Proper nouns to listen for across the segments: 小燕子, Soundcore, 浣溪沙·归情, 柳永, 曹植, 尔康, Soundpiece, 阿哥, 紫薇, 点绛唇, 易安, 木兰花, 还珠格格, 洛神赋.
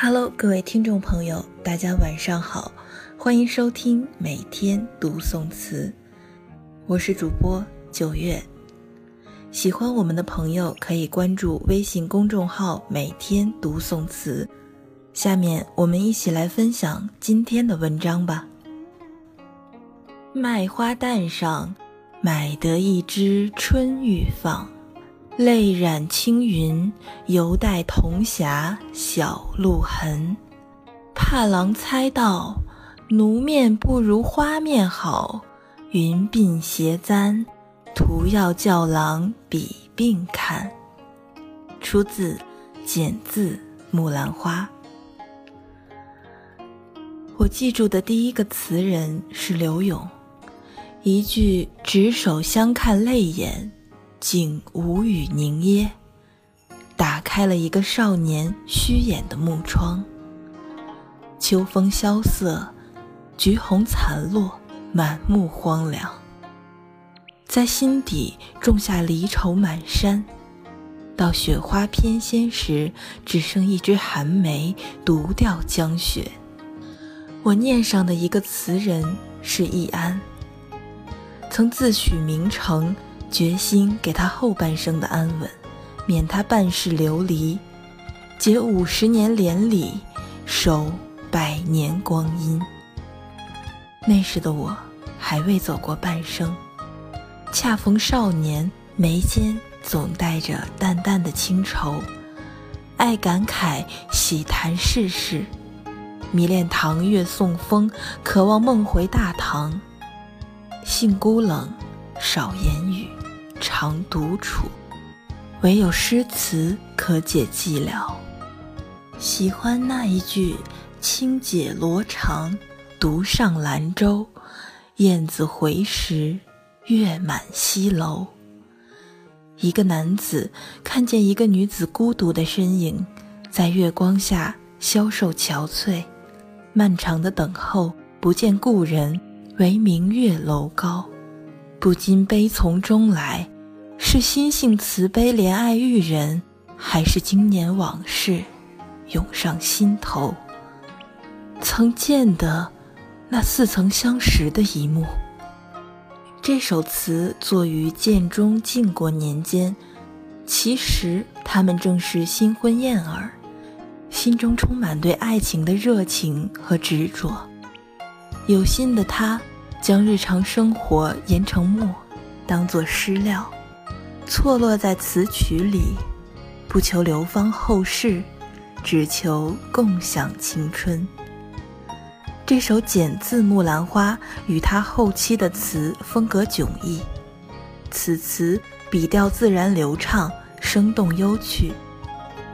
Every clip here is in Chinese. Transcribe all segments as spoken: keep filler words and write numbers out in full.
Hello， 各位听众朋友，大家晚上好，欢迎收听每天读宋词，我是主播九月。喜欢我们的朋友可以关注微信公众号每天读宋词。下面我们一起来分享今天的文章吧。卖花担上买得一枝春欲放，泪染青云，犹带铜匣小露痕。怕郎猜到，奴面不如花面好。云鬓斜簪，徒要教郎比鬓看。出自简字《木兰花》。我记住的第一个词人是柳永，一句执手相看泪眼，竟无语凝噎，打开了一个少年虚掩的木窗。秋风萧瑟，橘红残落，满目荒凉，在心底种下离愁满山。到雪花翩跹时，只剩一枝寒梅独钓江雪。我念上的一个词人是易安，曾自诩名成，决心给他后半生的安稳，免他半世流离，结五十年连理，守百年光阴。那时的我还未走过半生，恰逢少年，眉间总带着淡淡的清愁，爱感慨，喜谈世事，迷恋唐月宋风，渴望梦回大唐，性孤冷，少言语，常独处，唯有诗词可解寂寥。喜欢那一句轻解罗裳，独上兰舟，燕子回时，月满西楼。一个男子看见一个女子孤独的身影，在月光下消瘦憔悴，漫长的等候，不见故人，唯明月楼高，不禁悲从中来。是心性慈悲怜爱育人，还是经年往事涌上心头？曾见的那似曾相识的一幕。这首词作于建中晋国年间，其实他们正是新婚燕尔，心中充满对爱情的热情和执着。有心的他将日常生活研成墨，当作诗料，错落在词曲里，不求流芳后世，只求共享青春。这首简字《木兰花》与他后期的词风格迥异，此词笔调自然流畅，生动幽趣，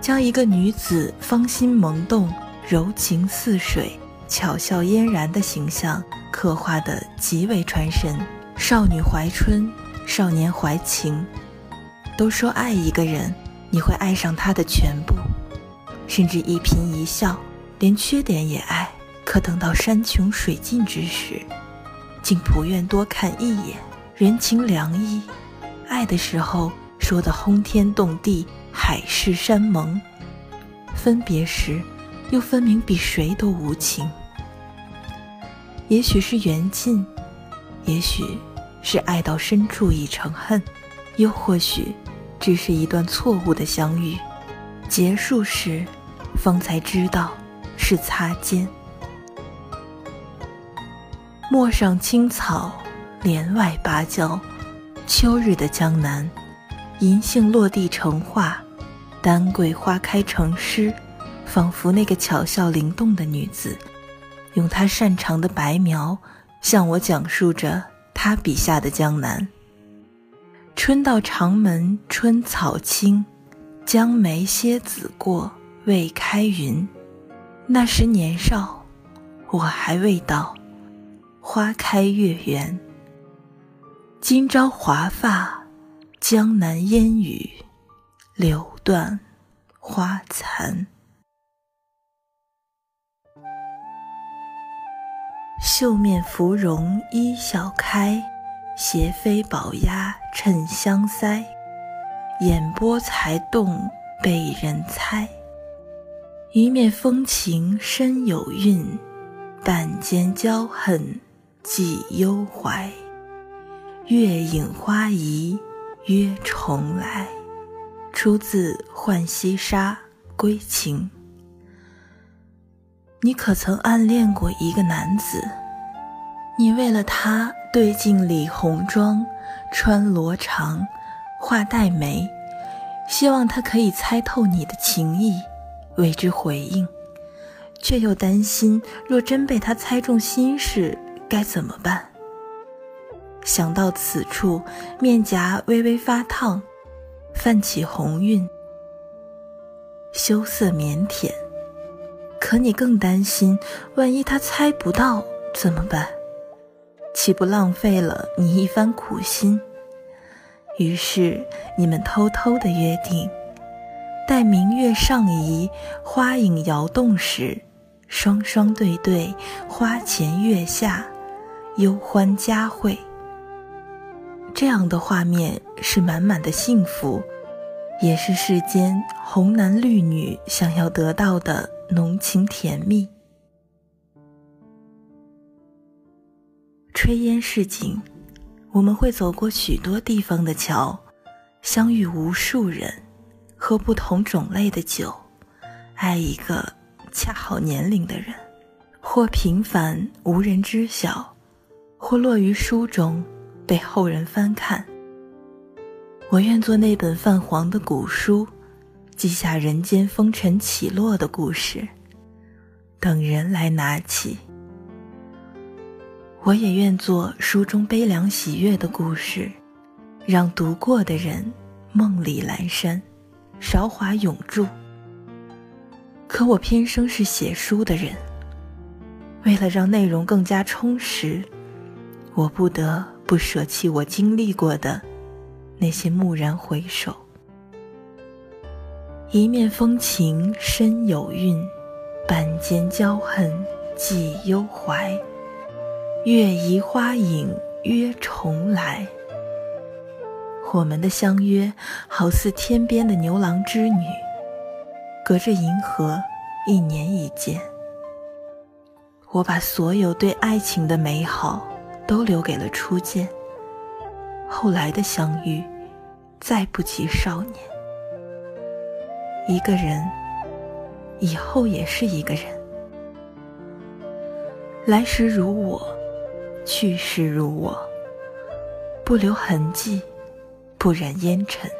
将一个女子芳心萌动，柔情似水，巧笑嫣然的形象刻画得极为传神。少女怀春，少年怀情，都说爱一个人，你会爱上他的全部，甚至一颦一笑，连缺点也爱。可等到山穷水尽之时，竟不愿多看一眼。人情凉意，爱的时候说得轰天动地，海誓山盟，分别时又分明比谁都无情。也许是缘尽，也许是爱到深处已成恨，又或许只是一段错误的相遇，结束时方才知道是擦肩。陌上青草，帘外芭蕉，秋日的江南，银杏落地成画，丹桂花开成诗，仿佛那个巧笑灵动的女子，用他擅长的白描向我讲述着他笔下的江南。春到长门春草青，江梅歇子过，未开云。那时年少，我还未到，花开月圆。今朝华发，江南烟雨，柳断花残。袖面芙蓉一笑开，斜飞宝鸭衬香腮。眼波才动被人猜，一面风情深有韵，但间骄恨寄幽怀。月影花移约重来，出自《浣溪沙·归情》。你可曾暗恋过一个男子？你为了他对镜理红妆，穿罗裳，画黛眉，希望他可以猜透你的情意，为之回应，却又担心若真被他猜中心事该怎么办。想到此处，面颊微微发烫，泛起红晕，羞涩腼腆。可你更担心，万一他猜不到怎么办？岂不浪费了你一番苦心？于是你们偷偷的约定，待明月上移，花影摇动时，双双对对，花前月下，幽欢佳会。这样的画面是满满的幸福，也是世间红男绿女想要得到的浓情甜蜜。炊烟市井，我们会走过许多地方的桥，相遇无数人，喝不同种类的酒，爱一个恰好年龄的人，或平凡无人知晓，或落于书中被后人翻看。我愿做那本泛黄的古书，记下人间风尘起落的故事，等人来拿起。我也愿做书中悲凉喜悦的故事，让读过的人梦里阑珊，韶华永驻。可我偏生是写书的人，为了让内容更加充实，我不得不舍弃我经历过的那些蓦然回首。一面风情深有韵，半间骄恨寄幽怀。月移花影约重来。我们的相约好似天边的牛郎织女，隔着银河，一年一见。我把所有对爱情的美好都留给了初见，后来的相遇再不及少年。一个人，以后也是一个人。来时如我，去时如我，不留痕迹，不染烟尘。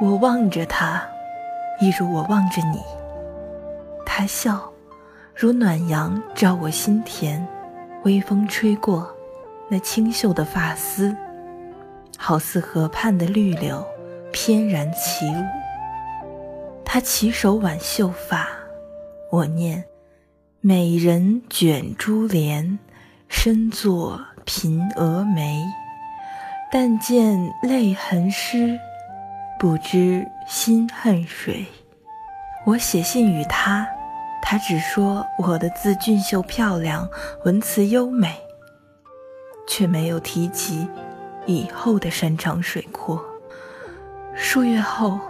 我望着他，一如我望着你。他笑，如暖阳照我心田，微风吹过那清秀的发丝，好似河畔的绿柳，翩然起舞。他起手挽秀发，我念美人卷珠帘，身作颦蛾眉。但见泪痕湿，不知心恨谁。我写信与他，他只说我的字俊秀漂亮，文辞优美，却没有提及以后的山长水阔。数月后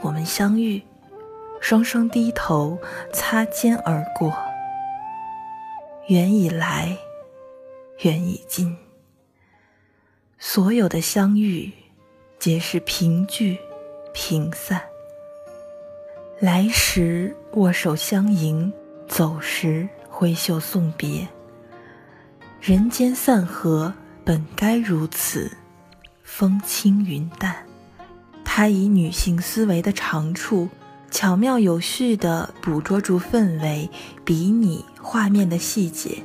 我们相遇，双双低头，擦肩而过。缘已来，缘已尽。所有的相遇，皆是平聚平散。来时握手相迎，走时挥袖送别。人间散合，本该如此，风轻云淡。他以女性思维的长处，巧妙有序地捕捉住氛围，比拟画面的细节，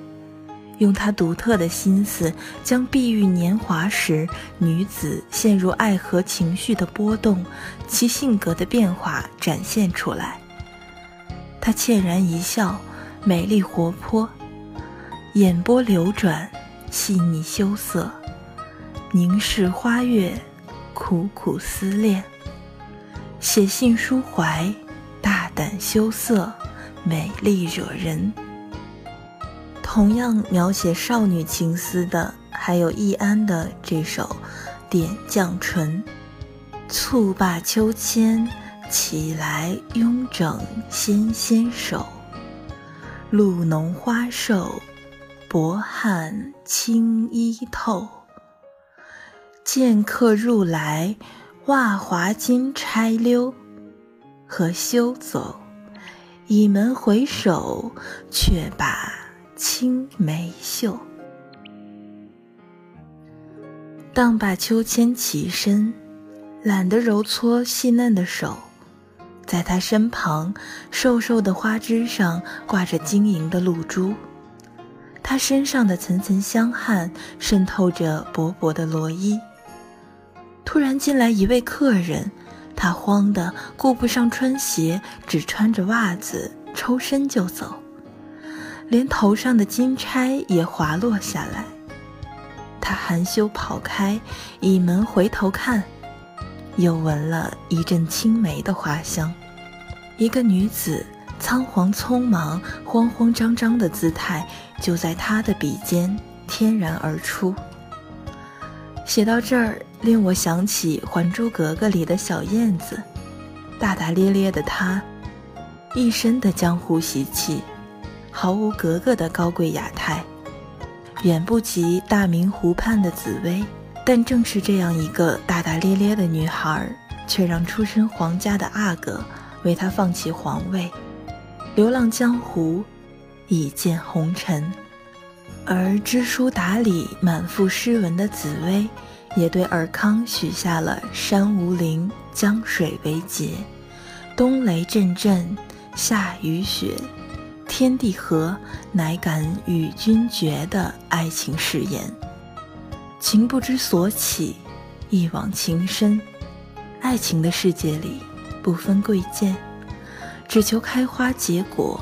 用她独特的心思将碧玉年华时女子陷入爱河情绪的波动，其性格的变化展现出来。她倩然一笑，美丽活泼，眼波流转，细腻羞涩，凝视花月，苦苦思恋。写信抒怀，大胆羞涩，美丽惹人。同样描写少女情思的，还有易安的这首《点绛唇》：“蹴罢秋千，起来慵整纤纤手，露浓花瘦，薄汗轻衣透。见客入来，袜滑襟钗溜。何羞走，倚门回首，却把青梅嗅。当把秋千起身，懒得揉搓细嫩的手，在他身旁瘦瘦的花枝上挂着晶莹的露珠，他身上的层层香汗渗透着薄薄的罗衣。突然进来一位客人，他慌得顾不上穿鞋，只穿着袜子抽身就走，连头上的金钗也滑落下来。他含羞跑开，倚门回头看，又闻了一阵青梅的花香。一个女子仓皇匆忙、慌慌张张的姿态就在他的笔尖天然而出。写到这儿，令我想起《还珠格格》里的小燕子，大大咧咧的她，一身的江湖习气，毫无格格的高贵雅态，远不及大明湖畔的紫薇。但正是这样一个大大咧咧的女孩，却让出身皇家的阿哥为她放弃皇位，流浪江湖，以见红尘。而知书达理、满腹诗文的紫薇，也对尔康许下了山无陵，江水为竭，冬雷阵阵，夏雨雪，天地合，乃敢与君绝的爱情誓言。情不知所起，一往情深。爱情的世界里，不分贵贱，只求开花结果，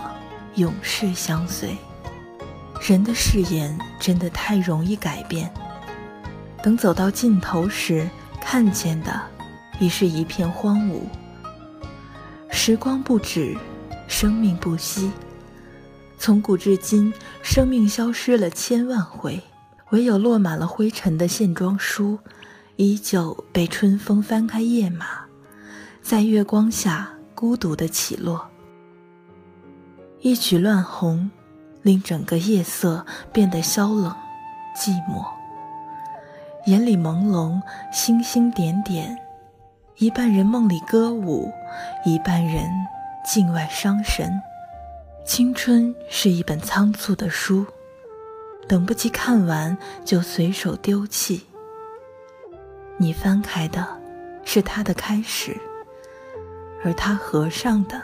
永世相随。人的誓言真的太容易改变，等走到尽头时，看见的已是一片荒芜。时光不止，生命不息，从古至今，生命消失了千万回，唯有落满了灰尘的线装书，依旧被春风翻开页码，在月光下孤独的起落。一曲乱红，令整个夜色变得萧冷寂寞，眼里朦胧，星星点点，一半人梦里歌舞，一半人境外伤神。青春是一本仓促的书，等不及看完就随手丢弃。你翻开的是它的开始，而它合上的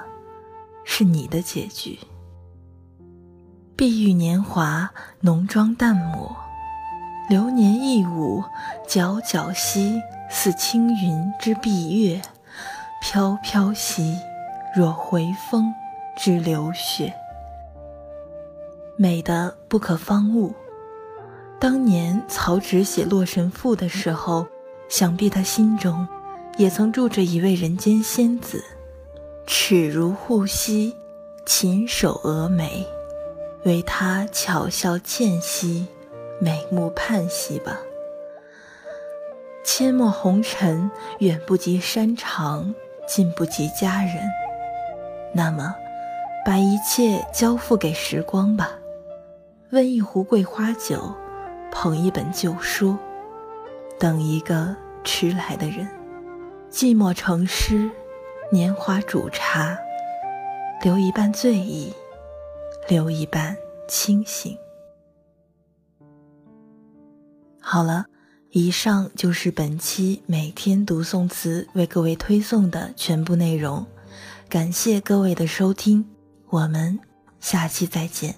是你的结局。碧玉年华，浓妆淡抹，流年一舞，皎皎兮似青云之蔽月，飘飘兮若回风之流雪。美的不可方物。当年曹植写《洛神赋》的时候，想必他心中也曾住着一位人间仙子，齿如护膝，琴手蛾眉，为他巧笑倩兮，美目盼兮吧。阡陌红尘，远不及山长，近不及佳人。那么把一切交付给时光吧，温一壶桂花酒，捧一本旧书，等一个迟来的人。寂寞成诗，年华煮茶，留一半醉意，留一半清醒。好了，以上就是本期每天读宋词为各位推送的全部内容，感谢各位的收听，我们下期再见。